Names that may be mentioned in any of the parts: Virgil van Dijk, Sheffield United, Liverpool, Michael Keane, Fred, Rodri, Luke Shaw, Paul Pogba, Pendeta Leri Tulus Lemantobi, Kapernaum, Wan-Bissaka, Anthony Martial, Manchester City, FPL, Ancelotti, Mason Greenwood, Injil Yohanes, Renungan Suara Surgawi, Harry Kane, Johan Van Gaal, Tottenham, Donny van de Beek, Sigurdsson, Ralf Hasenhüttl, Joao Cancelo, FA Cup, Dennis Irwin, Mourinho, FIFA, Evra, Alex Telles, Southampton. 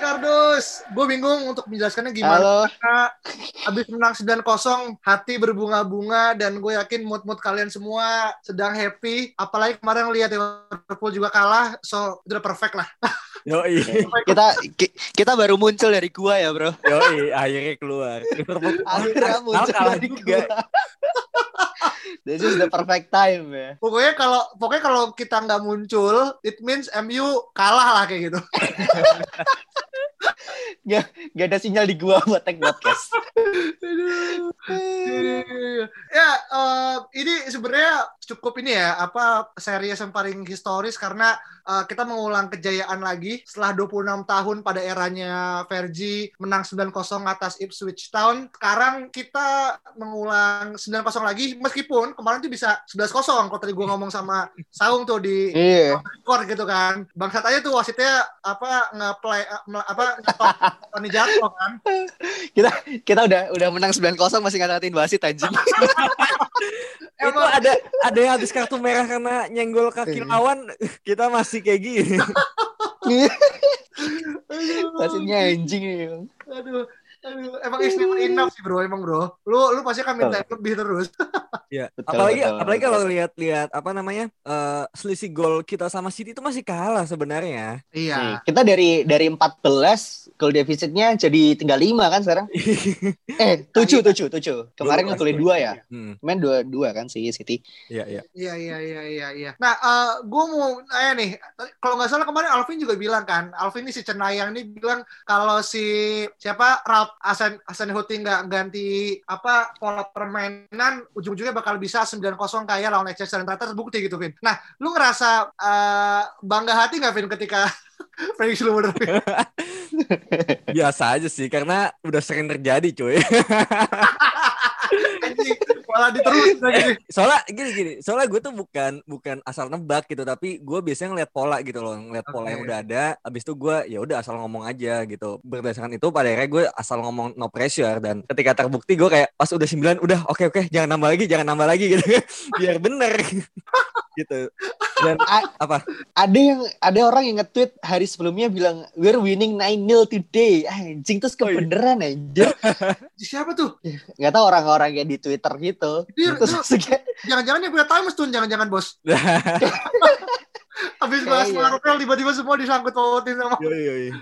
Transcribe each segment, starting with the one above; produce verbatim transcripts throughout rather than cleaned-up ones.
Kardus, gue bingung untuk menjelaskannya gimana. Habis menang sembilan kosong, hati berbunga-bunga dan gue yakin mood-mood kalian semua sedang happy. Apalagi kemarin lihat Liverpool juga kalah, so udah perfect lah. Yoi. kita kita baru muncul dari gua ya, Bro. Yoi, akhirnya keluar. Liverpool akhirnya muncul kalah dari gua. This is the perfect time ya. Pokoknya kalau pokoknya kalau kita nggak muncul, it means M U kalah lah kayak gitu. Nggak, nggak ada sinyal di gua buat take podcast. Ya, uh, ini sebenarnya cukup ini ya, apa series yang paling historis karena uh, kita mengulang kejayaan lagi setelah dua puluh enam tahun pada eranya Fergie menang sembilan kosong atas Ipswich Town. Sekarang kita mengulang sembilan kosong lagi, meskipun kemarin tuh bisa sebelas kosong kalau tadi gua ngomong sama Saung tuh di yeah. record gitu kan. Bangsat aja tuh wasitnya apa nge-play apa Tony Jatko kan. Kita kita udah udah menang sembilan kosong masih ngatain wasit anjing. Itu ada ada yang habis kartu merah karena nyenggol kaki lawan, kita masih kayak gini. Wasitnya anjing ya. Aduh. Aduh, emang istri enough sih bro, emang bro. Lu lu pasti akan minta lebih terus. Iya. Apalagi betul, apalagi kalau lihat-lihat apa namanya uh, selisih gol kita sama City itu masih kalah sebenarnya. Iya. Hmm. Kita dari dari empat belas gol defisitnya jadi tinggal lima kan sekarang? eh tujuh tujuh tujuh. Kemarin ngegolin dua ya. Hmm. Main dua dua kan si City. Iya iya. Iya iya iya iya. Ya. Nah, uh, gue mau nanya nih, kalau nggak salah kemarin Alvin juga bilang kan, Alvin ini si Cenayang ini bilang kalau si siapa Ralf Hasen Hasenhüttl nggak ganti apa pola permainan, ujung-ujungnya bakal bisa sembilan kosong kayak lawan Leicester. Ternyata terbukti gitu, Vin. Nah, lu ngerasa uh, bangga hati nggak, Vin, ketika Felix Lumber? Biasa aja sih, karena udah sering terjadi, cuy. Malah diterus lagi. Soalnya gini-gini, soalnya gue tuh bukan bukan asal nebak gitu, tapi gue biasanya ngeliat pola gitu loh, ngeliat okay. pola yang udah ada. Abis itu gue ya udah asal ngomong aja gitu. Berdasarkan itu pada akhirnya gue asal ngomong no pressure, dan ketika terbukti gue kayak pas udah sembilan udah oke okay, oke okay, jangan nambah lagi, jangan nambah lagi gitu. Biar bener. gitu. Dan A- apa? Ada yang ada orang yang nge-tweet hari sebelumnya bilang we're winning nine nil today. Anjing, terus kebeneran anjir. Siapa tuh? Enggak tahu, orang-orang kayak di Twitter gitu. Itu, terus segala jangan-jangan yang punya Times tuh, jangan-jangan bos. Habis bahas Marvel tiba-tiba semua disangkut-pautin sama. Iya iya iya.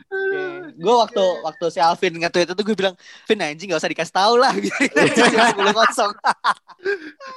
Gue waktu waktu si Alvin nge-tweet itu gue bilang, "Vin anjing enggak usah dikasih tahu lah." Boleh kosong.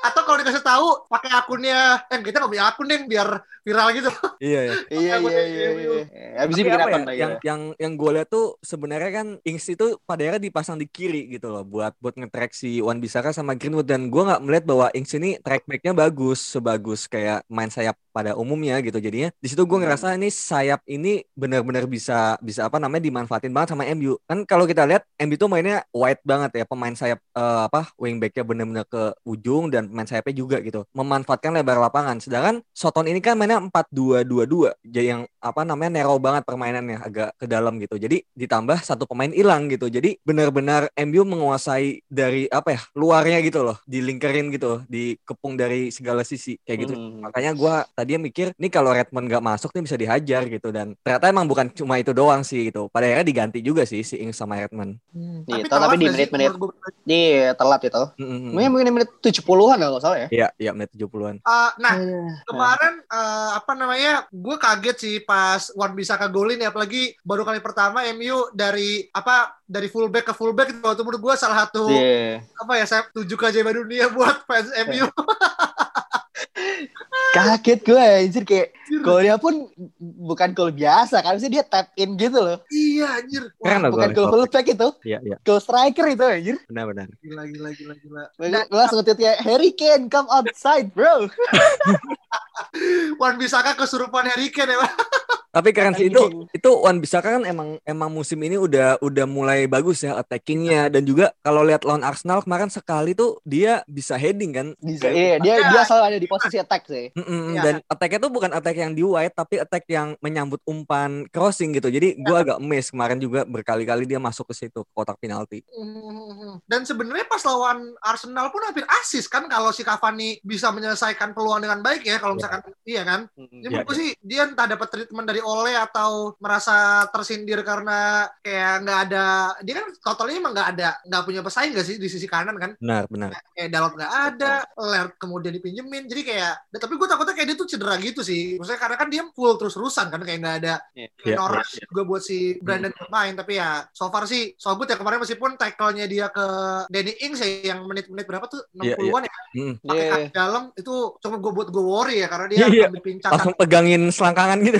Atau kalau dikasih tahu pakai akunnya, eh kita enggak punya akun deh biar viral gitu. Iya iya. Iya iya iya. Habis ini bikin akun lagi. Yang yang yang gue lihat tuh sebenarnya kan Ings itu pada akhirnya dipasang di kiri gitu loh buat buat nge-track si Wan-Bissaka sama Greenwood, dan gue enggak melihat bahwa Ings ini track back-nya bagus, sebagus kayak main sayap pada umumnya gitu. Jadinya di situ gue ngerasa ini sayap ini benar-benar bisa bisa apa namanya dimanfaatin banget sama M U. Kan kalau kita lihat M U tuh mainnya wide banget ya, pemain sayap uh, apa wingbacknya benar-benar ke ujung dan pemain sayapnya juga gitu memanfaatkan lebar lapangan. Sedangkan Soton ini kan mainnya empat dua dua dua, jadi yang apa namanya narrow banget permainannya, agak ke dalam gitu. Jadi ditambah satu pemain hilang gitu. Jadi benar-benar M U menguasai dari apa ya luarnya gitu loh, dilingkerin gitu, dikepung dari segala sisi kayak gitu. Hmm. Makanya gue tadi mikir nih kalau Redmond gak masuk nih bisa dihajar gitu, dan ternyata emang bukan cuma itu doang sih gitu. Pada akhirnya diganti juga sih si Ings sama Redmond. Hmm. Tapi, gitu, tapi di menit-menit iya telat itu. Mm-hmm. Mungkin mungkin menit tujuh puluhan kalau enggak salah ya. Iya, iya menit tujuh puluhan. Uh, nah, uh, kemarin uh, apa namanya? Gue kaget sih pas Wan-Bissaka golin ya, apalagi baru kali pertama M U dari apa dari fullback ke fullback itu, itu menurut gue salah satu yeah. apa ya, saya tujuh keajaiban dunia buat fans M U. Yeah. Kaget gue anjir, kayak Golnya pun bukan gol biasa kan, sih dia tap in gitu loh. Iya anjir. Wah, bukan gol fullback itu. Iya, iya. Gol striker itu anjir. Benar-benar. Gila gila gila gila. Gua sebutnya Harry Kane come outside, bro. Wan-Bissaka kesurupan Harry Kane emang. Tapi currency itu itu Wan-Bissaka kan emang emang musim ini udah udah mulai bagus ya attackingnya, dan juga kalau lihat lawan Arsenal kemarin sekali tuh dia bisa heading kan. Bisa. Iya, dia dia selalu ada di posisi attack sih. Ya. Dan attacknya tuh bukan attack yang di wide tapi attack yang menyambut umpan crossing gitu. Jadi gue ya. agak miss kemarin juga berkali-kali dia masuk ke situ ke kotak penalti. Dan sebenarnya pas lawan Arsenal pun hampir asis kan kalau si Cavani bisa menyelesaikan peluang dengan baik ya kalau misalkan ya. Iya kan. Jadi ya, menurutku ya. sih dia entah dapat treatment dari oleh atau merasa tersindir karena kayak nggak ada, dia kan totalnya emang nggak ada, nggak punya pesaing nggak sih di sisi kanan kan? Benar, benar. Kayak Dalot nggak ada, Laird kemudian dipinjemin, jadi kayak, tapi gue takutnya kayak dia tuh cedera gitu sih, maksudnya karena kan dia full terus-terusan kan, kayak nggak ada yeah, Norris yeah, yeah. juga buat si Brandon hmm. bermain, tapi ya so far sih, so good ya kemarin meskipun tackle-nya dia ke Danny Ings ya, yang menit-menit berapa tuh enam puluhan yeah, yeah. ya, mm. pakai yeah. kaki dalam itu cukup gue buat gue worry ya karena dia yeah, yeah. langsung pegangin selangkangan gitu.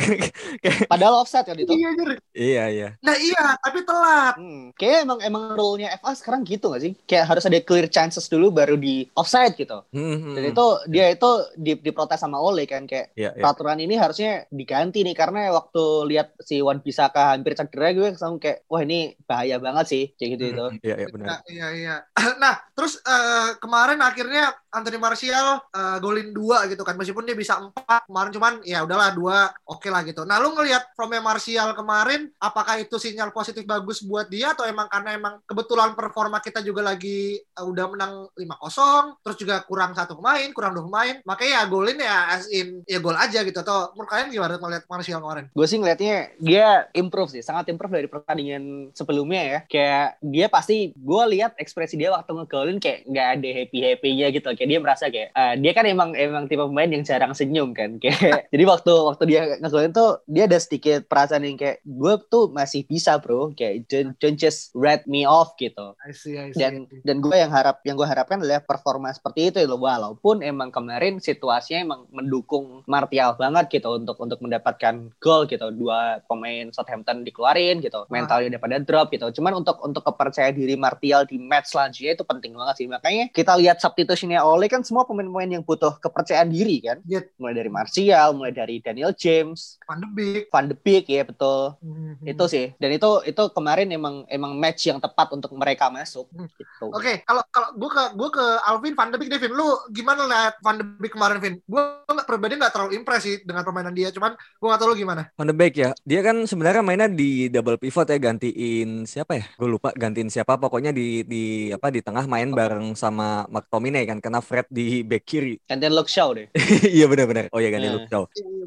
Padahal offside kan itu. Iya, iya, iya. Nah iya, tapi telat. Hmm. Kayaknya emang emang rule-nya F A sekarang gitu nggak sih? Kayak harus ada clear chances dulu baru di offside gitu. Hmm, Dan itu hmm. dia itu diprotes sama Ole kan kayak yeah, yeah. peraturan ini harusnya diganti nih, karena waktu lihat si Wan-Bissaka hampir cedera gue langsung kayak wah ini bahaya banget sih kayak gitu itu. Iya, iya benar. Iya, iya. Nah, terus uh, kemarin akhirnya Anthony Martial uh, golin dua gitu kan, meskipun dia bisa empat kemarin, cuman ya udahlah dua oke okay lah gitu. Nah lu ngelihat from Martial kemarin, apakah itu sinyal positif bagus buat dia atau emang karena emang kebetulan performa kita juga lagi uh, udah menang lima kosong terus juga kurang satu pemain, kurang dua pemain, makanya ya golin ya as in ya gol aja gitu, atau menurut kalian gimana ngelihat Martial kemarin? Gue sih ngelihatnya dia improve sih, sangat improve dari pertandingan sebelumnya ya, kayak dia pasti gue lihat ekspresi dia waktu ngegolin kayak nggak ada happy-happy-nya gitu. Kayak dia merasa kayak uh, dia kan emang emang tipe pemain yang jarang senyum kan kayak jadi waktu waktu dia ngegolin tuh dia ada sedikit perasaan yang kayak gue tuh masih bisa bro, kayak don't, don't just write me off gitu. I see, I see. Dan dan gue yang harap yang gue harapkan adalah performa seperti itu loh, walaupun emang kemarin situasinya emang mendukung Martial banget gitu untuk untuk mendapatkan gol gitu, dua pemain Southampton dikeluarin gitu, mentalnya udah pada drop gitu, cuman untuk untuk kepercayaan diri Martial di match selanjutnya itu penting banget sih, makanya kita lihat substitutionnya Oleh kan semua pemain-pemain yang butuh kepercayaan diri kan, yeah. mulai dari Martial, mulai dari Daniel James, Van de Beek, Van de Beek ya betul, mm-hmm. itu sih, dan itu itu kemarin emang emang match yang tepat untuk mereka masuk. Mm. Gitu. Oke, okay. kalau kalau gue ke gue ke Alvin Van de Beek, Devin, lu gimana lihat Van de Beek kemarin, Vin? Gue nggak pribadi nggak terlalu impress sih dengan permainan dia, cuman gue nggak tahu lu gimana. Van de Beek ya, dia kan sebenarnya mainnya di double pivot ya, gantiin siapa ya? Gue lupa gantiin siapa, pokoknya di di apa di tengah main bareng sama McTominay kan, karena Fred di back kiri. Gantian Luke Shaw deh. Iya benar-benar. Oh iya gantian yeah. Luke Shaw.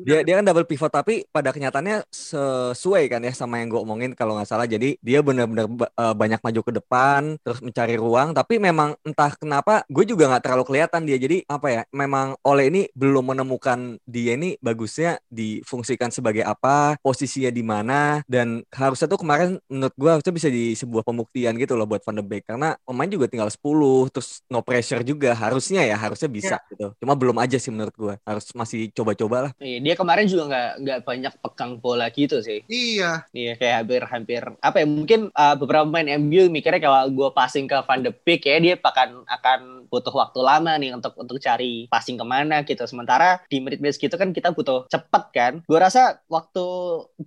Dia dia kan double pivot tapi pada kenyataannya sesuai kan ya sama yang gue omongin kalau nggak salah. Jadi dia benar-benar b- banyak maju ke depan terus mencari ruang, tapi memang entah kenapa gue juga nggak terlalu kelihatan dia. Jadi apa ya? Memang Ole ini belum menemukan dia ini bagusnya difungsikan sebagai apa, posisinya di mana, dan harusnya tuh kemarin menurut gue harusnya bisa di sebuah pembuktian gitu loh buat Van de Beek, karena pemain juga tinggal sepuluh terus no pressure juga harus harusnya ya harusnya bisa ya. Gitu, cuma belum aja sih menurut gue, harus masih coba-coba lah. Iya, dia kemarin juga nggak nggak banyak pegang bola gitu sih. Iya. Iya kayak hampir-hampir apa ya, mungkin uh, beberapa pemain M U mikirnya kalau gue passing ke Van de Beek ya dia akan akan butuh waktu lama nih untuk untuk cari passing kemana gitu. Sementara di menit-menit gitu kan kita butuh cepet kan. Gue rasa waktu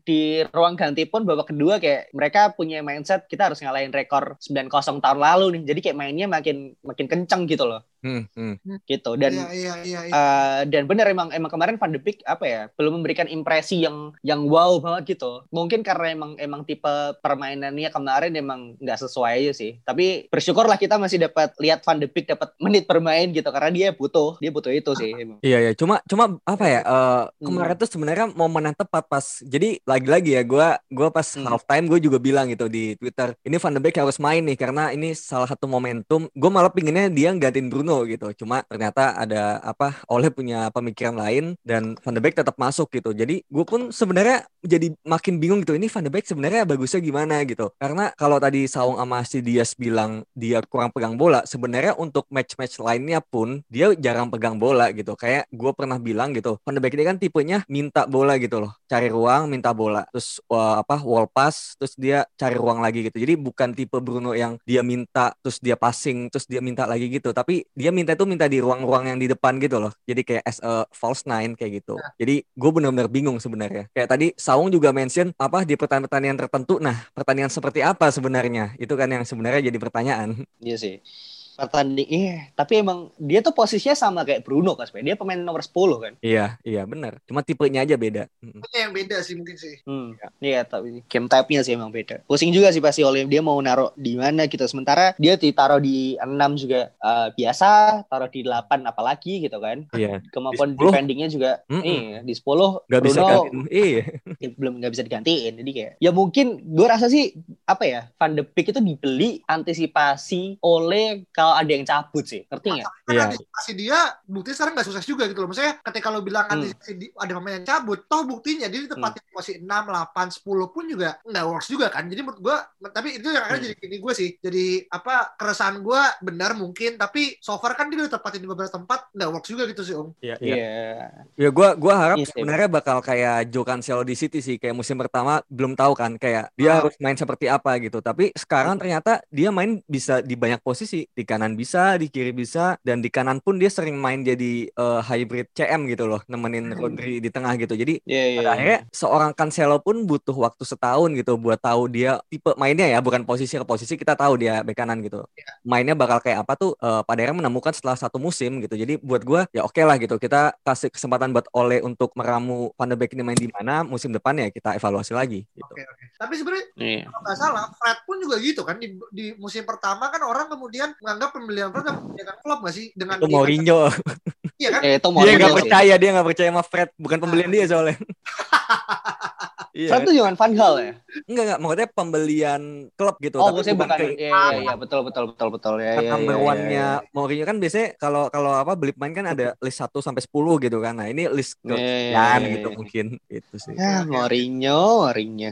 di ruang ganti pun babak kedua kayak mereka punya mindset kita harus ngalahin rekor sembilan kosong tahun lalu nih. Jadi kayak mainnya makin makin kenceng gitu loh. Hmm, hmm. gitu dan ya, ya, ya, ya. Uh, dan benar emang emang kemarin Van de Beek apa ya belum memberikan impresi yang yang wow banget gitu, mungkin karena emang emang tipe permainannya kemarin emang nggak sesuai aja sih, tapi bersyukurlah kita masih dapat lihat Van de Beek dapat menit bermain gitu, karena dia butuh dia butuh itu sih emang. Iya ya, cuma cuma apa ya uh, kemarin hmm. tuh sebenarnya momen yang tepat pas, jadi lagi-lagi ya gue gue pas hmm. half time gue juga bilang gitu di Twitter, ini Van de Beek harus main nih karena ini salah satu momentum, gue malah pinginnya dia nggantiin Bruno Bruno gitu. Cuma ternyata ada apa, Ole punya pemikiran lain dan Van de Beek tetap masuk gitu. Jadi gue pun sebenarnya jadi makin bingung gitu, ini Van de Beek sebenarnya bagusnya gimana gitu. Karena kalau tadi Saung sama si Dias bilang dia kurang pegang bola, sebenarnya untuk match-match lainnya pun dia jarang pegang bola gitu. Kayak gue pernah bilang gitu, Van de Beek ini kan tipenya minta bola gitu loh, cari ruang, minta bola, terus uh, apa wall pass, terus dia cari ruang lagi gitu. Jadi bukan tipe Bruno yang dia minta terus dia passing terus dia minta lagi gitu, tapi dia minta itu minta di ruang-ruang yang di depan gitu loh. Jadi kayak as a false nine kayak gitu. Jadi gue benar-benar bingung sebenarnya. Kayak tadi Saung juga mention apa di pertandingan-pertandingan tertentu. Nah, pertandingan seperti apa sebenarnya? Itu kan yang sebenarnya jadi pertanyaan. Iya sih. Pertanding, iya, tapi emang dia tuh posisinya sama kayak Bruno kan, dia pemain nomor sepuluh kan. Iya, iya benar. Cuma tipenya aja beda. Tipenya yang beda sih mungkin sih. Hmm, iya, tapi game type-nya sih emang beda. Pusing juga sih pasti oleh dia mau naruh di mana gitu. Sementara dia ditaruh di enam juga uh, biasa, taruh di delapan apalagi gitu kan. Iya. Kemampuan defending-nya juga nih di sepuluh gak Bruno bisa gantiin. Iya. Belum enggak bisa digantiin. Jadi kayak ya mungkin gue rasa sih apa ya? Van de Beek itu dibeli antisipasi oleh kalau ada yang cabut sih, ngerti nggak? Iya. Antisipasi dia, bukti sekarang nggak sukses juga gitu loh. Maksudnya ketika lo bilang antisipasi hmm. di, ada pemain yang cabut, toh buktinya dia di tempatnya hmm. posisi enam, delapan, sepuluh pun juga nggak works juga kan. Jadi menurut gue, tapi itu yang akhirnya hmm. jadi gini gue sih. Jadi apa, keresahan gue benar mungkin, tapi so far kan dia udah tempatin di beberapa tempat nggak works juga gitu sih Om. Iya. Iya. Ya gue gue harap yes, sebenarnya bakal kayak Joao Cancelo di City sih, kayak musim pertama belum tahu kan, kayak dia oh. harus main seperti apa gitu. Tapi sekarang ternyata dia main bisa di banyak posisi, di kanan bisa, di kiri bisa, dan di kanan pun dia sering main jadi uh, hybrid C M gitu loh, nemenin Rodri di tengah gitu. Jadi yeah, yeah, pada akhirnya yeah. seorang Cancelo pun butuh waktu setahun gitu buat tahu dia tipe mainnya, ya bukan posisi ke posisi kita tahu dia bek kanan gitu. Yeah. Mainnya bakal kayak apa tuh uh, pada akhirnya menemukan setelah satu musim gitu. Jadi buat gue ya oke okay lah gitu, kita kasih kesempatan buat Ole untuk meramu Van de Beek ini main di mana musim depannya, kita evaluasi lagi. Gitu. Oke okay, oke. Okay. Tapi sebenarnya yeah. kalau nggak salah Fred pun juga gitu kan di, di musim pertama kan orang kemudian menganggap pembelian Fred sama pembelian Klopp gak sih? Dengan itu Mourinho. Iya kan? Eh, itu Mourinho. Dia gak percaya, dia gak percaya sama Fred. Bukan pembelian dia soalnya. Iya. Fred tuh Johan Van Gaal ya? Enggak, enggak. Maksudnya pembelian klub gitu. Oh, maksudnya bukan. Iya, iya, betul, betul, betul, betul. Ya, ya, number one-nya Mourinho kan biasanya kalau kalau apa beli pemain kan ada list satu sampai sepuluh gitu kan. Nah, ini list klub kan gitu mungkin. Itu sih. Ah, Mourinho, Mourinho.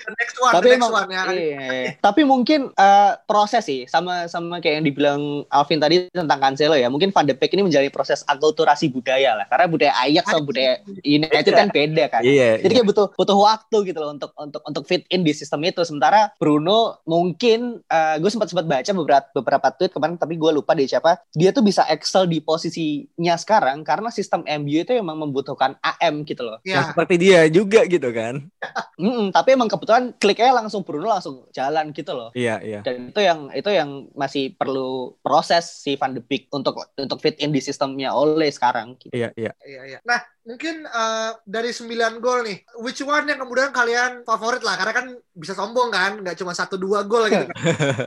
Next one, tapi next emang, one ya. Iya. Tapi mungkin uh, proses sih sama sama kayak yang dibilang Alvin tadi tentang Cancelo ya. Mungkin Van de Beek ini menjadi proses akulturasi budaya lah. Karena budaya Ajax sama budaya United kan beda kan. Iya, jadi iya. kayak butuh butuh waktu gitu loh untuk untuk untuk fit in di sistem itu. Sementara Bruno mungkin uh, gue sempat sempat baca beberapa beberapa tweet kemarin tapi gue lupa dari siapa. Dia tuh bisa excel di posisinya sekarang karena sistem M U itu memang membutuhkan A M gitu loh. Ya. Nah, seperti dia juga gitu kan. Mm-mm, tapi emang kebetulan kan kliknya langsung Bruno langsung jalan gitu loh. Iya, iya. Dan itu yang itu yang masih perlu proses si Van de Beek untuk untuk fit in di sistemnya Ole sekarang gitu. Iya, iya. Iya, iya. Nah, mungkin uh, dari sembilan gol nih, which one yang kemudian kalian favorit lah, karena kan bisa sombong kan, nggak cuma satu dua gol gitu.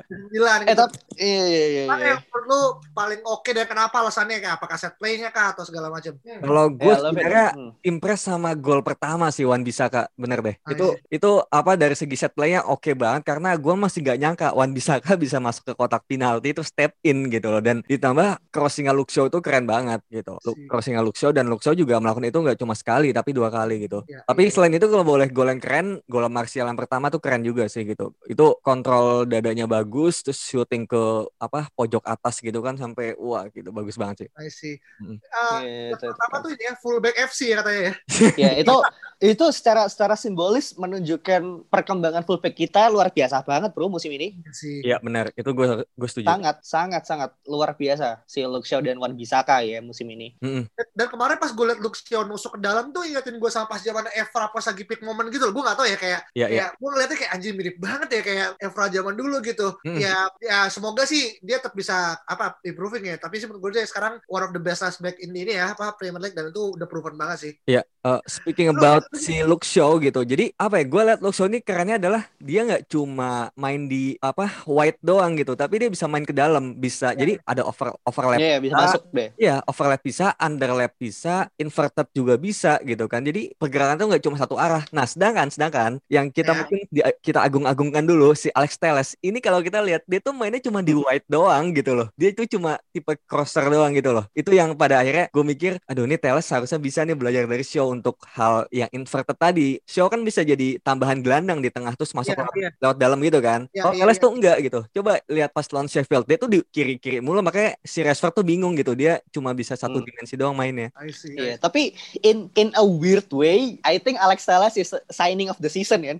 sembilan gitu. Eh, tapi, iya, iya, iya. Mana yang perlu paling oke okay dan kenapa alasannya kayak apakah set play-nya kah atau segala macam. Hmm. Kalau gue sebenarnya hmm. impress sama gol pertama si Wan-Bissaka, bener deh. Ah, itu iya. itu apa dari segi set play-nya oke okay banget karena gue masih gak nyangka Wan-Bissaka bisa masuk ke kotak penalti itu step in gitu loh, dan ditambah crossing-nya Luke Shaw itu keren banget gitu. Crossing-nya Luke Shaw, dan Luke Shaw juga melakukan itu gak cuma sekali tapi dua kali gitu ya, tapi ya. Selain itu kalau boleh gol yang keren, gol Martial yang pertama tuh keren juga sih gitu. Itu kontrol dadanya bagus, terus shooting ke apa pojok atas gitu kan sampai wah gitu, bagus banget sih. I see. Hmm. Uh, yeah, pertama tuh ini ya fullback F C ya katanya ya. Ya itu itu secara secara simbolis menunjukkan perkembangan fullback kita luar biasa banget bro musim ini. Iya benar, itu gue gue setuju. Sangat sangat sangat luar biasa si Luke Shaw dan Wan-Bissaka ya musim ini. Mm-hmm. dan, dan kemarin pas gue liat Luke Shaw nusuk ke dalam tuh ingetin gue sama pas zaman Evra pas lagi peak moment gitu loh. Gue nggak tahu ya kayak ya, ya. Gue ngeliatnya kayak anjir mirip banget ya kayak Evra zaman dulu gitu. Mm-hmm. Ya ya semoga sih dia tetap bisa apa improving ya. Tapi sih menurut gue sekarang one of the best back in ini ya apa Premier League, dan itu udah proven banget sih. Iya. Uh, speaking about si Luke Shaw gitu. Jadi apa ya, gue liat Luke Shaw ini kerennya adalah dia nggak cuma main di apa wide doang gitu, tapi dia bisa main ke dalam, bisa yeah. jadi ada over overlap, yeah, bisa nah, masuk deh. Iya, overlap bisa, underlap bisa, inverted juga bisa gitu kan. Jadi pergerakan tuh nggak cuma satu arah. Nah, sedangkan sedangkan yang kita yeah. mungkin di, kita agung-agungkan dulu si Alex Telles ini, kalau kita lihat dia tuh mainnya cuma di wide doang gitu loh. Dia itu cuma tipe crosser doang gitu loh. Itu yang pada akhirnya gue mikir, aduh ini Telles harusnya bisa nih belajar dari Shaw untuk hal yang inverted tadi. Shaw kan bisa jadi tambahan gelandang di tengah terus masuk yeah, yeah. lewat dalam gitu kan. Yeah, Kalau yeah, Telles yeah. tuh enggak gitu. Coba lihat pas lawan Sheffield, dia tuh di kiri-kiri mulu, makanya si Rashford tuh bingung gitu. Dia cuma bisa satu hmm. dimensi doang mainnya. I see. Yeah, tapi in in a weird way, I think Alex Telles is signing of the season kan.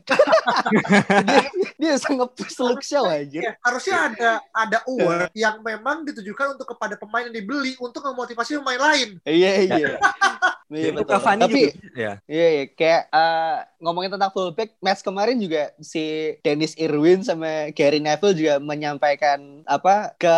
dia, dia bisa nge-push Luke Shaw aja. Yeah, harusnya ada ada award yang memang ditujukan untuk kepada pemain yang dibeli untuk memotivasi pemain lain. Iya iya. Betul. Tapi ya. Iya iya kayak uh, ngomongin tentang fullback, match kemarin juga si Dennis Irwin sama Gary Neville juga menyampaikan apa ke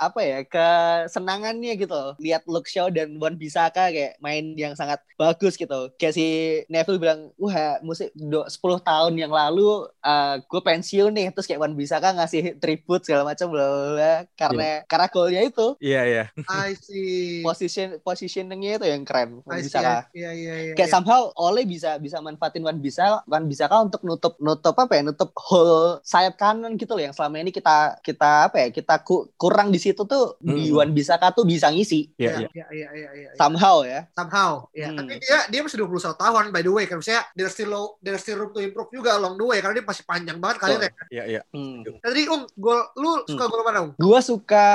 apa ya kesenangannya gitu. Lihat Luke Shaw dan Wan-Bissaka kayak main yang sangat bagus gitu. Kayak si Neville bilang, "Wah, musim sepuluh tahun yang lalu uh, gue pensiun nih." Terus kayak Wan-Bissaka ngasih tribute segala macam bla bla karena yeah. karena golnya itu. Iya yeah, iya. Yeah. I see. Position positioningnya itu yang keren. Wan-Bissaka. Iya iya iya. Kayak yeah. somehow Ole bisa bisa manfaatin Wan-Bissaka Wan-Bissaka untuk nutup nutup apa ya? Nutup hole sayap kanan gitu loh yang selama ini kita kita apa ya? Kita ku, kurang di situ tuh hmm. di Wan-Bissaka tuh bisa ngisi. Iya iya iya iya. Somehow ya. Somehow. Ya. Yeah. Hmm. Tapi dia dia masih dua puluh satu tahun by the way kan. Maksudnya there's still low, there's still room to improve juga along the way karena dia masih panjang banget karirnya. Iya iya. Tadi Um gol lu suka hmm. gol mana Um? Gua suka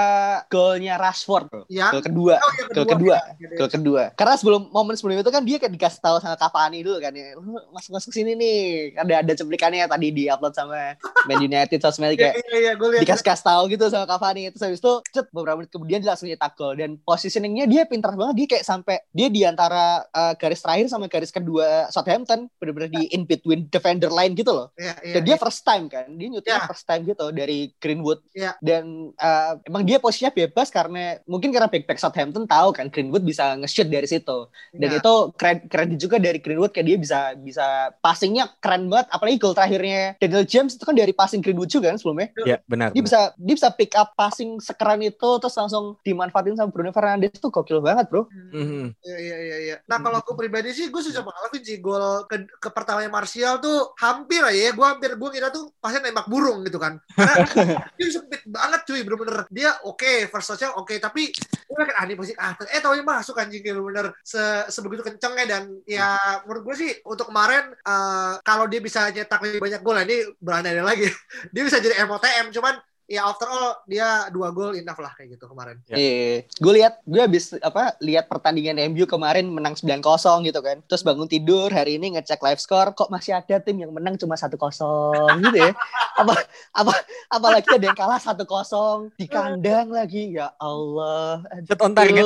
golnya Rashford. Ya. Gol kedua. Oh, ya, kedua. Gol kedua. Ya, ya. Gol kedua. Karena sebelum momen sebelum itu kan dia kayak dikasih tahu sama Cavani dulu kan ya. Masuk-masuk sini nih. Ada ada cuplikannya tadi di-upload sama Man United sosmed kayak. Iya, iya, iya, dikasih-kasih tahu gitu sama Cavani. Terus habis itu cet beberapa menit kemudian dia langsung nyetak gol dan positioningnya dia pintar banget. Dia kayak sampai dia di antara uh, garis terakhir sama garis kedua Southampton, benar-benar di in between defender line gitu loh. Iya, iya, dan dia iya. first time kan. Dia nyutupnya iya. first time gitu dari Greenwood. Iya. Dan uh, emang dia posisinya bebas karena mungkin karena back-back Southampton tahu kan Greenwood bisa nge-shoot dari situ. Dan ya. itu keren, keren juga dari Greenwood kayak dia bisa bisa passingnya keren banget. Apalagi gol terakhirnya Daniel James itu kan dari passing Greenwood juga kan sebelumnya. Iya benar. Dia benar. bisa dia bisa pick up passing sekeren itu terus langsung dimanfaatin sama Bruno Fernandes itu gokil banget bro. Mm-hmm. Ya, ya, ya, ya. Nah kalau aku pribadi sih gue susah mengalami sih gol ke, ke pertamanya Martial tuh hampir aja ya. Gue hampir gue kira tuh pasnya nembak burung gitu kan. Karena dia sempit banget cuy bener-bener. Dia oke okay, first touch oke okay, tapi gue kan ah ini pasti ah eh taunya masuk anjing bener-bener. Se- sebegitu kencengnya dan ya menurut gue sih untuk kemarin uh, kalau dia bisa nyetak lebih banyak gol ini berandai lagi dia bisa jadi M O T M cuman ya after all dia dua gol enough lah kayak gitu kemarin. Iya. Yeah. Yeah. Gue lihat gue habis apa lihat pertandingan M U kemarin menang sembilan kosong gitu kan. Terus bangun tidur hari ini ngecek live score kok masih ada tim yang menang cuma satu kosong gitu ya. apa apa apalagi ada yang kalah satu kosong di kandang lagi. Ya Allah. Set on target.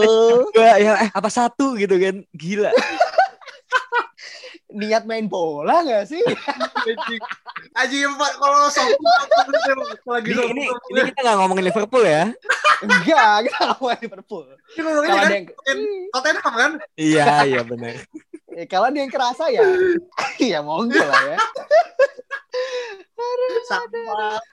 Ya apa satu gitu kan. Gila. Niat main bola nggak sih? Aji empat kalau sombong lagi sombong. Ini, ini kita nggak ngomongin Liverpool ya? Enggak, kita nggak ngomongin Liverpool. Kalau ada yang Tottenham kan? Iya iya benar. Kalau ada yang kerasa ya, ya monggo lah ya.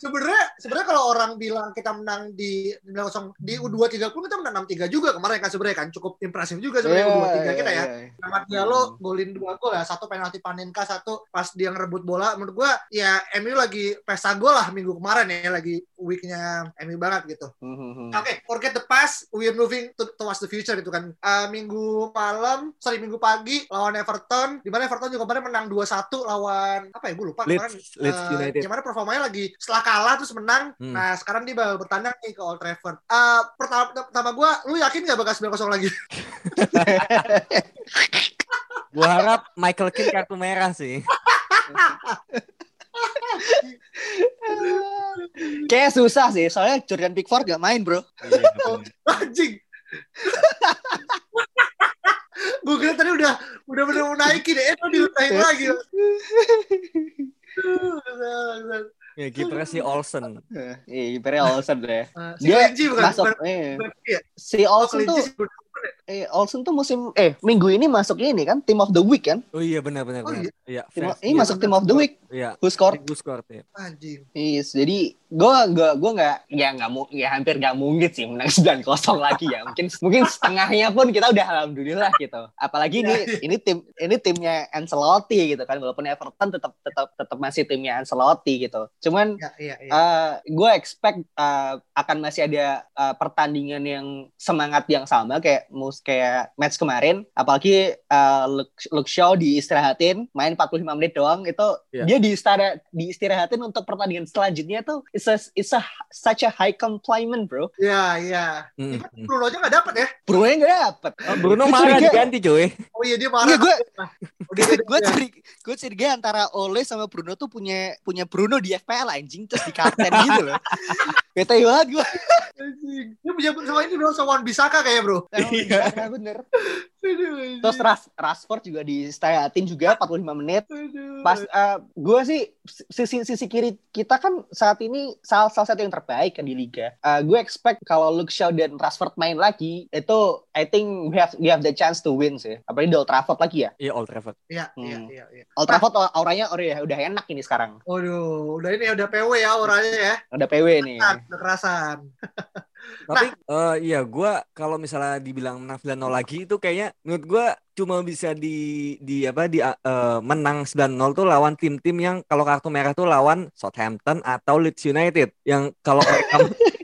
Sebenarnya sebenarnya kalau orang bilang kita menang di nol di U dua puluh tiga pun kita menang enam tiga juga kemarin kan sebenarnya kan cukup impresif juga sebenarnya yeah, U dua puluh tiga yeah, kita ya. Yeah. Amad Diallo hmm. golin dua gol ya, satu penalti Panenka, satu pas dia ngerebut bola. Menurut gua ya M U lagi pesta gol lah minggu kemarin ya, lagi weeknya M U banget gitu. Mm-hmm. Oke, okay, forget the past, we are moving to, towards the future itu kan. Uh, minggu malam, sorry minggu pagi lawan Everton, di mana Everton juga kemarin menang dua satu lawan apa ya gua lupa kemarin. Let's, let's uh, gimana performanya lagi setelah kalah terus menang. Hmm. Nah, sekarang dia bakal bertandang nih ke Old Trafford. Uh, pertama pertama gua, lu yakin enggak bakal sembilan kosong lagi? Gua harap Michael Keane kartu merah sih. Kayak susah sih, soalnya Jordan Pickford enggak main, bro. Anjing. Gua kira tadi udah udah bener mau naikin deh, itu dilutain lagi. Ya kipernya si Olsen. Iya, kipernya Olsen deh. Dia masuk. Si Olsen tuh eh Olsen tuh musim eh minggu ini masuk ini kan Team of the Week kan? Oh iya benar benar. Oh, iya. Iya, team of, ini iya, masuk bener, Team of the Week. Iya. Who scored? Who scored ya. Anjir. Yes, jadi gua gua gua enggak ya enggak ya hampir enggak mungkin sih menang sembilan kosong lagi ya. Mungkin mungkin setengahnya pun kita udah alhamdulillah gitu. Apalagi ini ini tim ini timnya Ancelotti gitu kan. Walaupun Everton tetap tetap tetap masih timnya Ancelotti gitu. Cuman ya, iya, iya. Uh, gua expect uh, akan masih ada uh, pertandingan yang semangat yang sama kayak kayak match kemarin, apalagi uh, Luke Shaw diistirahatin main empat puluh lima menit doang itu yeah. Dia diistirahat diistirahatin untuk pertandingan selanjutnya tuh it's a, it's a such a high compliment bro ya yeah, ya yeah. Mm-hmm. Bruno aja nggak dapet ya Bruno nya nggak dapet oh, Bruno gua marah curiga... diganti cuy oh iya dia marah gue gue curiga gue curiga antara Ole sama Bruno tuh punya punya Bruno di F P L anjing terus di kapten gitu loh bete banget gue dia punya sama ini bro sama Wan-Bissaka kayak bro iya yeah. Bener terus Rash, Rashford juga di stayatin juga empat puluh lima menit pas uh, gue sih sisi sisi kiri kita kan saat ini salah salah satu yang terbaik kan di liga uh, gue expect kalau Luke Shaw dan Rashford main lagi itu I think we have we have the chance to win sih apalagi di Old Trafford lagi ya iya yeah, Old Trafford iya yeah, iya hmm. yeah, yeah, yeah. Old Trafford auranya udah udah enak ini sekarang waduh udah ini udah P W ya auranya ya udah P W nih udah kerasan tapi nah. uh, ya gue kalau misalnya dibilang menang sembilan nol lagi itu kayaknya menurut gue cuma bisa di di apa di uh, menang sembilan nol tuh lawan tim-tim yang kalau kartu merah tuh lawan Southampton atau Leeds United yang kalau mereka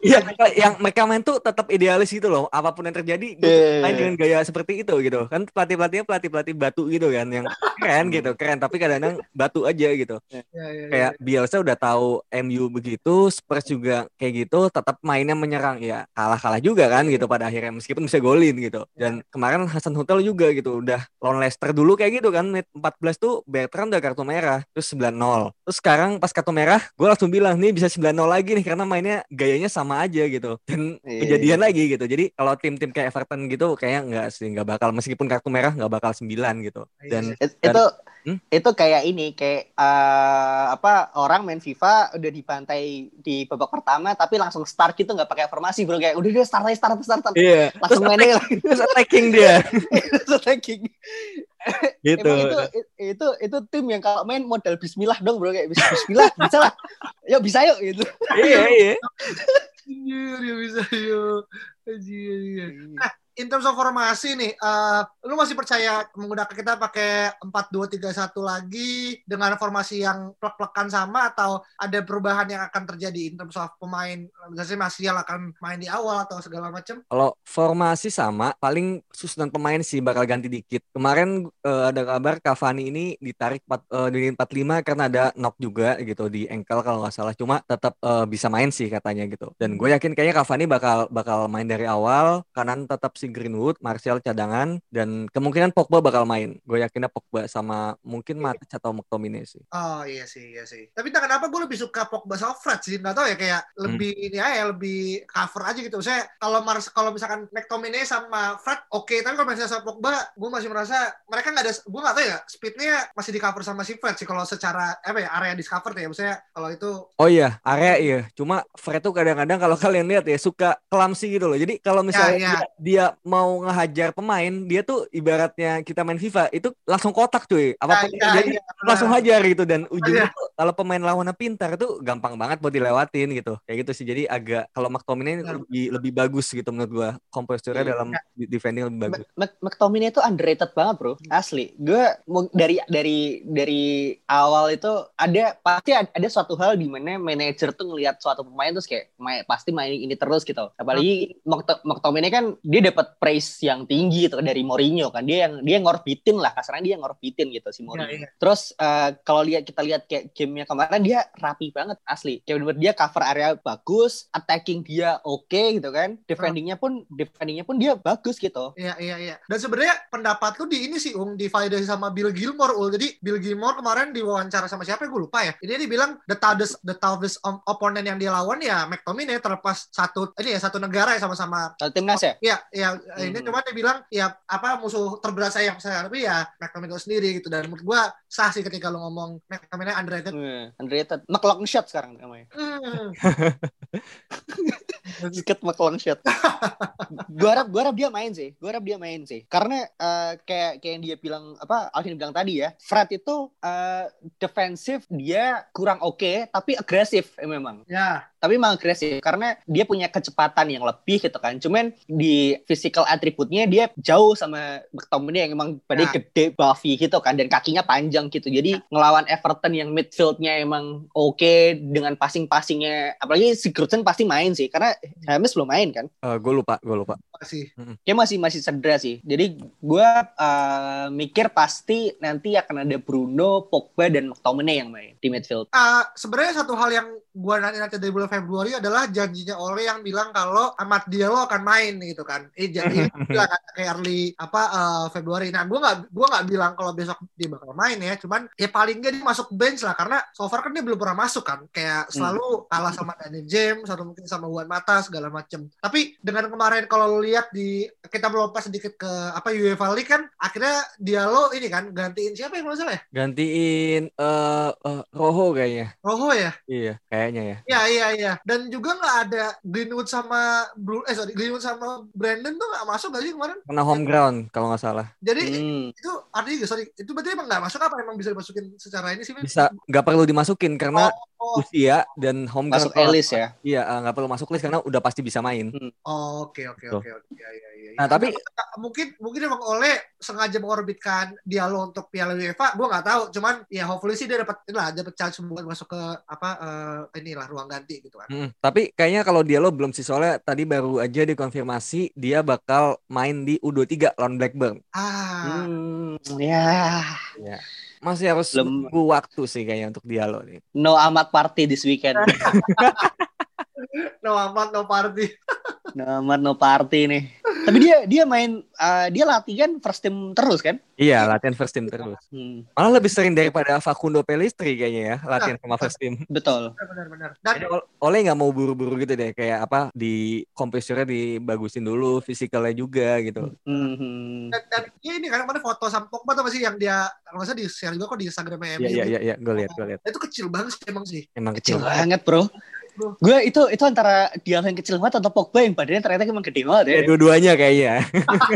ya, yang mereka main tuh tetap idealis gitu loh apapun yang terjadi yeah. Main dengan gaya seperti itu gitu kan pelatih-pelatihnya pelatih-pelatih batu gitu kan yang keren gitu keren tapi kadang-kadang batu aja gitu yeah, yeah, yeah, kayak yeah. Bielsa udah tahu M U begitu Spurs juga kayak gitu tetap mainnya menyerang ya kalah-kalah juga kan gitu pada akhirnya meskipun bisa golin gitu dan kemarin Hasenhüttl juga gitu udah lawan Leicester dulu kayak gitu kan menit empat belas tuh Bertrand udah kartu merah terus sembilan nol terus sekarang pas kartu merah gue langsung bilang nih bisa sembilan nol lagi nih karena mainnya gayanya sama aja gitu dan kejadian lagi gitu jadi kalau tim-tim kayak Everton gitu kayaknya enggak sih enggak bakal meskipun kartu merah enggak bakal sembilan gitu dan itu dan, Hmm? Itu kayak ini kayak uh, apa orang main FIFA udah dibantai di babak pertama tapi langsung start gitu nggak pakai formasi bro kayak udah dia start start start start yeah. Langsung mainnya terus attacking dia terus attacking gitu. itu itu itu tim yang kalau main modal bismillah dong bro kayak bismillah bisa lah yuk bisa yuk gitu iya iya iya bisa yuk iya iya in terms of formasi nih, uh, lu masih percaya menggunakan kita pakai empat dua tiga satu lagi dengan formasi yang plek-plekan sama atau ada perubahan yang akan terjadi in terms of pemain misalnya Martial akan main di awal atau segala macam? Kalau formasi sama, paling susunan pemain sih bakal ganti dikit. Kemarin uh, ada kabar Cavani ini ditarik uh, di empat lima karena ada knock juga gitu di ankle kalau nggak salah. Cuma tetap uh, bisa main sih katanya gitu. Dan gue yakin kayaknya Cavani bakal bakal main dari awal, kanan tetap si Greenwood, Martial cadangan dan kemungkinan Pogba bakal main. Gue yakinnya Pogba sama mungkin Matic atau McTominay sih. Oh iya sih, iya sih. Tapi entah kenapa gue lebih suka Pogba sama Fred sih. Gak tau ya kayak lebih hmm. ini aja lebih cover aja gitu. Saya kalau Mars kalau misalkan McTominay sama Fred oke, okay. Tapi kalau misalnya sama Pogba gue masih merasa mereka nggak ada. Gue nggak tahu ya speednya masih di cover sama si Fred sih. Kalau secara apa ya area discover ya. Maksudnya kalau itu. Oh iya area iya. Cuma Fred tuh kadang-kadang kalau kalian lihat ya suka clumsy gitu loh. Jadi kalau misalnya ya, ya. dia, dia mau ngehajar pemain dia tuh ibaratnya kita main FIFA itu langsung kotak cuy apapun nah, jadi iya, langsung nah. hajar gitu dan ujungnya oh, iya. kalau pemain lawannya pintar itu gampang banget buat dilewatin gitu kayak gitu sih jadi agak kalau McTominay nah. lebih lebih bagus gitu menurut gue komposturnya yeah. dalam defending lebih bagus Mc- McTominay itu underrated banget bro asli gue dari dari dari awal itu ada pasti ada, ada suatu hal di mana manajer tuh ngelihat suatu pemain terus kayak pasti main ini terus gitu apalagi hmm. McTominay kan dia dapat praise yang tinggi gitu dari Mourinho kan dia yang dia ngorbitin lah kasarnya dia ngorbitin gitu si Mourinho. Ya, ya. Terus uh, kalau lihat kita lihat kayak game-nya kemarin dia rapi banget asli. Kayak benar dia cover area bagus, attacking dia oke okay, gitu kan. Defending-nya pun defending-nya pun dia bagus gitu. Iya iya iya. Dan sebenarnya pendapat lu di ini sih Ung um, divalidasi sama Bill Gilmore Ul. Jadi Bill Gilmore kemarin diwawancara sama siapa gue lupa ya. Dia dibilang the toughest the toughest opponent yang dia lawan ya McTominay terlepas satu ini ya satu negara ya sama-sama timnas ya. Iya iya. Hmm. Ini cuma dia bilang ya apa musuh terberat saya yang saya hadapi ya McTominay sendiri gitu dan menurut gue sah sih ketika lo ngomong McTominay underrated. Mm, underrated. McLock shot sekarang namanya. Mm. Scott McLongshot. Gue harap, gue harap dia main sih. Gue harap dia main sih. Karena uh, kayak kayak yang dia bilang apa? Alvin bilang tadi ya, Fred itu uh, defensif dia kurang oke, okay, tapi agresif eh, memang. Ya. Tapi memang agresif karena dia punya kecepatan yang lebih gitu kan. Cuman di physical attribute-nya dia jauh sama McTominay yang emang badannya nah. gede, buffy gitu kan, dan kakinya panjang gitu. Jadi ngelawan Everton yang midfield-nya emang oke okay, dengan passing-passingnya. Apalagi Sigurdsson pasti main sih karena James belum main kan. Uh, gue lupa, gue lupa. Masih. Dia masih masih cedera sih. Jadi gue uh, mikir pasti nanti akan ada Bruno, Pogba dan McTominay yang main di midfield. Uh, sebenarnya satu hal yang gue nanti-nanti dari bulan Februari adalah janjinya Ole yang bilang kalau Amad Diallo akan main gitu kan. Eh jadi bilang kayak early apa uh, Februari. Nah, gua enggak gua enggak bilang kalau besok dia bakal main ya, cuman ya paling enggak dia masuk bench lah karena so far kan dia belum pernah masuk kan. Kayak selalu kalah sama Daniel James atau mungkin sama Wan-Bissaka segala macam. Tapi dengan kemarin kalau lu lihat di kita melompat sedikit ke apa UEFA League kan akhirnya Diallo ini kan gantiin siapa yang masalah ya? Gantiin uh, uh, Rojo kayaknya. Rojo ya? Iya, kayaknya ya. Iya, iya, iya. Ya. Dan juga nggak ada Greenwood sama Blue, eh sorry Greenwood sama Brandon tuh nggak masuk nggak sih kemarin? Karena home ground kalau nggak salah. Jadi hmm. itu artinya sorry itu berarti emang nggak masuk apa emang bisa dimasukin secara ini sih? Bisa nggak perlu dimasukin karena oh, oh. usia dan home masuk ground. Masuk list ya? Iya nggak perlu masuk list karena udah pasti bisa main. Oke oke oke oke. Nah tapi mungkin mungkin emang Ole sengaja mengorbitkan Diallo untuk Piala UEFA, gue nggak tahu. Cuman ya hopefully sih dia dapat lah dapat chance buat masuk ke apa uh, inilah ruang ganti gitu. Hmm, tapi kayaknya kalau dia lo belum sih soalnya tadi baru aja dikonfirmasi dia bakal main di U dua puluh tiga lawan Blackburn. Ah, hmm, ya. ya. Masih harus belum waktu sih kayaknya untuk dia lo nih. No amat party this weekend. no amat no party. no amat no party nih. Tapi dia dia main uh, dia latihan first team terus kan? Iya, latihan first team terus. Hmm. Malah lebih sering daripada Facundo Pellistri kayaknya ya, latihan sama first team. Betul. Benar-benar. Dan Ole nggak mau buru-buru gitu deh, kayak apa di komposurnya dibagusin dulu, fisikalnya juga gitu. Mm-hmm. Dan, dan ya ini kan kemarin foto sama Pogba tuh masih yang dia kalau saya di share juga kok di Instagramnya M U. Iya iya iya, gue lihat gue lihat. Itu kecil banget sih emang sih. Emang kecil, kecil banget, Bro. Gue itu itu antara dia yang kecil banget atau Pogba yang badannya ternyata emang gede banget ya. Ya dua-duanya kayaknya.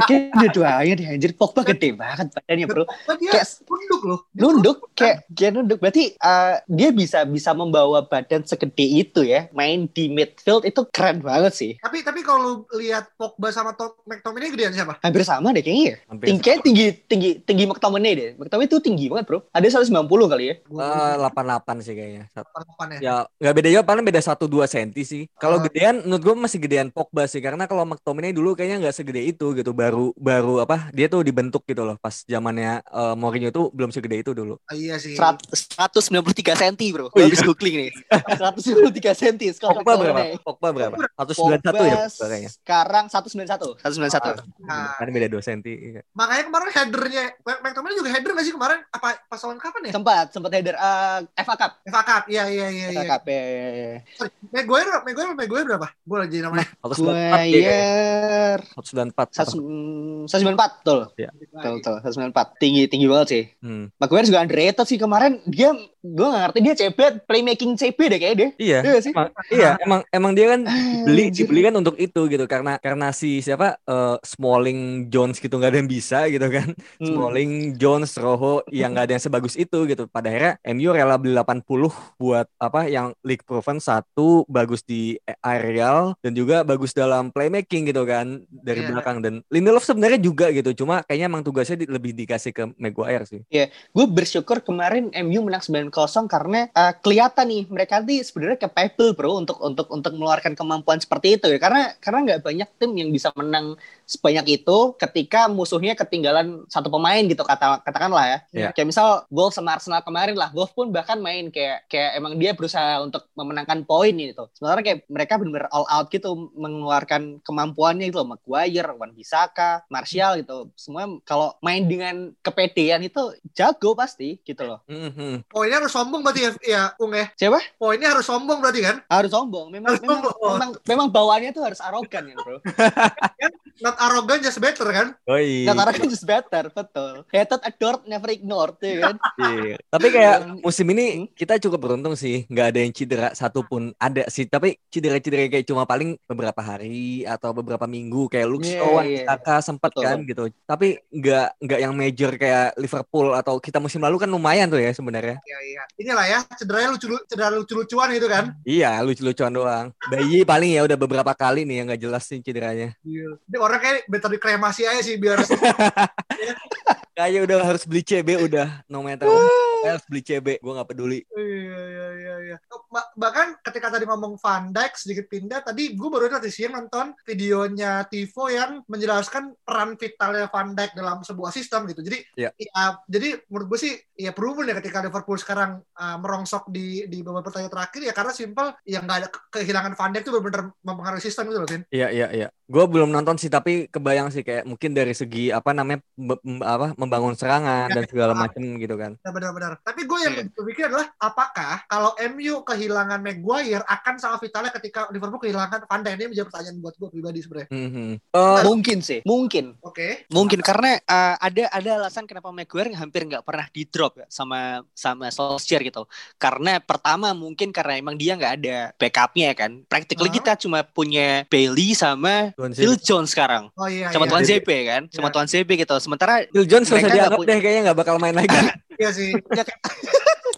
Kayaknya dua-duanya dia anjir. Pogba gede banget badannya bro. Kayak nunduk loh. Nunduk kayak kayak nunduk. Berarti uh, dia bisa bisa membawa badan segede itu ya. Main di midfield itu keren banget sih. Tapi tapi kalau lihat Pogba sama Tom, McTominay gedean siapa? Hampir sama deh kayaknya. Tingginya tinggi tinggi tinggi McTominay deh. McTominay itu tinggi banget bro. Ada seratus sembilan puluh kali ya. Uh, delapan puluh delapan sih kayaknya. delapan puluh delapan ya. Ya nggak beda jauh paling beda satu dua senti sih. Kalau uh, gedean menurut gue masih gedean Pogba sih karena kalau McTominay dulu kayaknya enggak segede itu gitu. Baru baru apa? Dia tuh dibentuk gitu loh pas zamannya uh, Mourinho tuh belum segede itu dulu. Uh, iya sih. seratus sembilan puluh tiga senti bro. Gue habis googling nih. seratus sembilan puluh tiga senti sekarang. Pogba berapa? Pogba berapa? seratus sembilan puluh satu ya kayaknya. Sekarang seratus sembilan puluh satu. seratus sembilan puluh satu. Ah, kan beda dua senti. Iya. Makanya kemarin headernya McTominay juga header enggak sih kemarin? Apa pas lawan kapan ya? Sempat, sempat header uh, F A Cup. F A Cup. Iya iya iya iya. F A Cup. Ya, ya, ya. Maguire, Maguire, Maguire berapa? Gue lagi namanya. Maguire. seratus sembilan puluh empat. seratus sembilan puluh empat, betul. Iya. Betul, betul. seratus sembilan puluh empat. Tinggi, tinggi banget sih. Hmm. Maguire juga underrated sih kemarin. Dia, gue gak ngerti dia C B, playmaking C B deh kayaknya deh. Iya. Iya, sih? Emang, iya. Emang, emang dia kan beli, dibeli kan untuk itu gitu. Karena, karena si siapa, uh, Smalling, Jones gitu gak ada yang bisa gitu kan. Hmm. Smalling, Jones, Rojo yang gak ada yang sebagus itu gitu. Pada akhirnya M U rela beli delapan puluh buat apa yang league proven satu bagus di aerial dan juga bagus dalam playmaking gitu kan dari yeah. belakang dan Lindelof sebenarnya juga gitu cuma kayaknya emang tugasnya di, lebih dikasih ke Maguire sih. Iya, yeah. Gue bersyukur kemarin M U menang sembilan nol karena uh, kelihatan nih mereka nih sebenarnya capable bro untuk untuk untuk meluarkan kemampuan seperti itu ya karena karena nggak banyak tim yang bisa menang sebanyak itu ketika musuhnya ketinggalan satu pemain gitu kata katakanlah ya. Yeah. Kayak misal Wolves sama Arsenal kemarin lah, Wolves pun bahkan main kayak kayak emang dia berusaha untuk memenangkan poin ini tuh. Sebenarnya kayak mereka benar-benar all out gitu mengeluarkan kemampuannya gitu loh. Maguire, Wan-Bissaka, Martial gitu. Semua kalau main dengan kepedean itu jago pasti gitu loh. Mm-hmm. Poinnya harus sombong berarti ya, ya Ung ya. Siapa? Poinnya harus sombong berarti kan? Harus sombong. Memang harus memang, sombong. memang memang bawaannya tuh harus arogan ya, bro. not arrogant just better kan? Oh iya. Not arrogant just better, betul. Hated, adored, never ignored, ya kan? Iya. Tapi kayak musim ini kita cukup beruntung sih, nggak ada yang cedera satupun. Ada sih, tapi cedera-cedera kayak cuma paling beberapa hari atau beberapa minggu kayak Luke Shaw, Wan-Bissaka sempat kan gitu. Tapi nggak nggak yang major kayak Liverpool atau kita musim lalu kan lumayan tuh ya sebenarnya. Iya iya. Inilah ya cederanya lucu cedera lucu-lucuan gitu kan? Iya, lucu-lucuan doang. Bayi paling ya udah beberapa kali nih yang nggak jelas sih cederanya. Iya. Ini orang kayak better dikremasi aja sih biar. Kayaknya udah harus beli C B udah, no matter. Harus beli C B, gue nggak peduli. Iya iya iya. iya. Bah- bahkan ketika tadi ngomong Van Dijk sedikit pindah, tadi gue baru tadi siang nonton videonya Tivo yang menjelaskan peran vitalnya Van Dijk dalam sebuah sistem gitu. Jadi, yeah. ya, jadi menurut gue sih ya proven ya ketika Liverpool sekarang uh, merongsok di di beberapa pertandingan terakhir ya karena simple yang nggak ada kehilangan Van Dijk itu benar-benar mempengaruhi sistem gitu loh, Vin. Iya yeah, iya yeah, iya. Yeah. Gue belum nonton sih tapi kebayang sih kayak mungkin dari segi apa namanya be- apa membangun serangan ya, dan segala ya. macam gitu kan. Benar-benar. Tapi gue yang yeah. berpikir adalah apakah kalau M U kehilangan Maguire akan sama vitalnya ketika Liverpool kehilangan Van Dijk, ini menjadi pertanyaan buat gue pribadi sebenarnya. Mm-hmm. Uh, mungkin sih, mungkin. Oke. Okay. Mungkin apa? Karena uh, ada ada alasan kenapa Maguire hampir nggak pernah di drop ya, sama sama Solskjaer gitu. Karena pertama mungkin karena emang dia nggak ada backupnya kan. Practically uh-huh. kita cuma punya Bailey sama Phil Jones sekarang. Oh, iya, sama iya. Tuan Z P kan, iya. sama Tuan Z P gitu. Sementara Phil Jones mereka dianggap punya... deh kayaknya nggak bakal main lagi. Iya sih.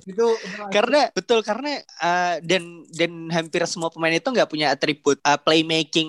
Itu karena betul karena uh, dan dan hampir semua pemain itu nggak punya atribut uh, playmaking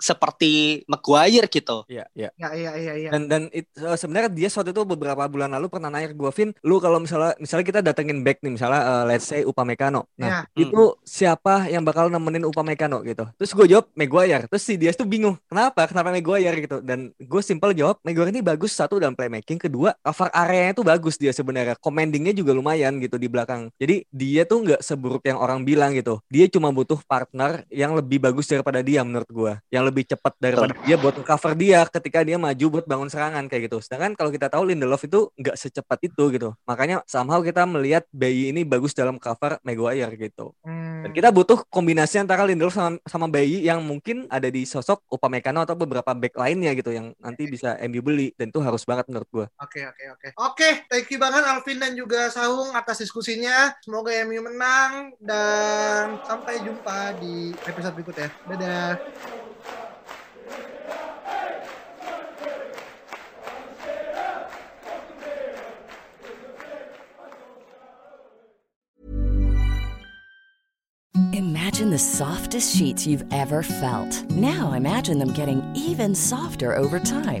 seperti Maguire gitu. Iya iya. Iya iya iya. Ya. Dan dan it, sebenarnya dia waktu itu beberapa bulan lalu pernah nanya ke gue, Vin, lu kalau misalnya misalnya kita datengin back nih misalnya uh, let's say Upamecano. Nah, ya. itu hmm. siapa yang bakal nemenin Upamecano gitu. Terus gue jawab Maguire. Terus si Diaz tuh bingung. Kenapa? Kenapa Maguire gitu? Dan gue simpel jawab, Maguire ini bagus satu dalam playmaking, kedua cover areanya tuh bagus dia sebenarnya. Commandingnya juga lumayan gitu. Di belakang. Jadi dia tuh gak seburuk yang orang bilang gitu. Dia cuma butuh partner yang lebih bagus daripada dia menurut gue. Yang lebih cepat daripada dia buat cover dia ketika dia maju buat bangun serangan kayak gitu. Sedangkan kalau kita tahu Lindelof itu gak secepat itu gitu. Makanya somehow kita melihat Bayi ini bagus dalam cover Maguire gitu. Hmm. Dan kita butuh kombinasi antara Lindelof sama, sama Bayi yang mungkin ada di sosok Upamecano atau beberapa back lainnya gitu yang nanti bisa M U beli. Dan itu harus banget menurut gue. Oke, okay, oke, okay, oke. Okay. Oke, okay, thank you banget Alvin dan juga Saung atas diskusi Diskusinya. Semoga M U menang dan sampai jumpa di episode berikutnya. Dadah. Imagine the softest sheets you've ever felt. Now imagine them getting even softer over time.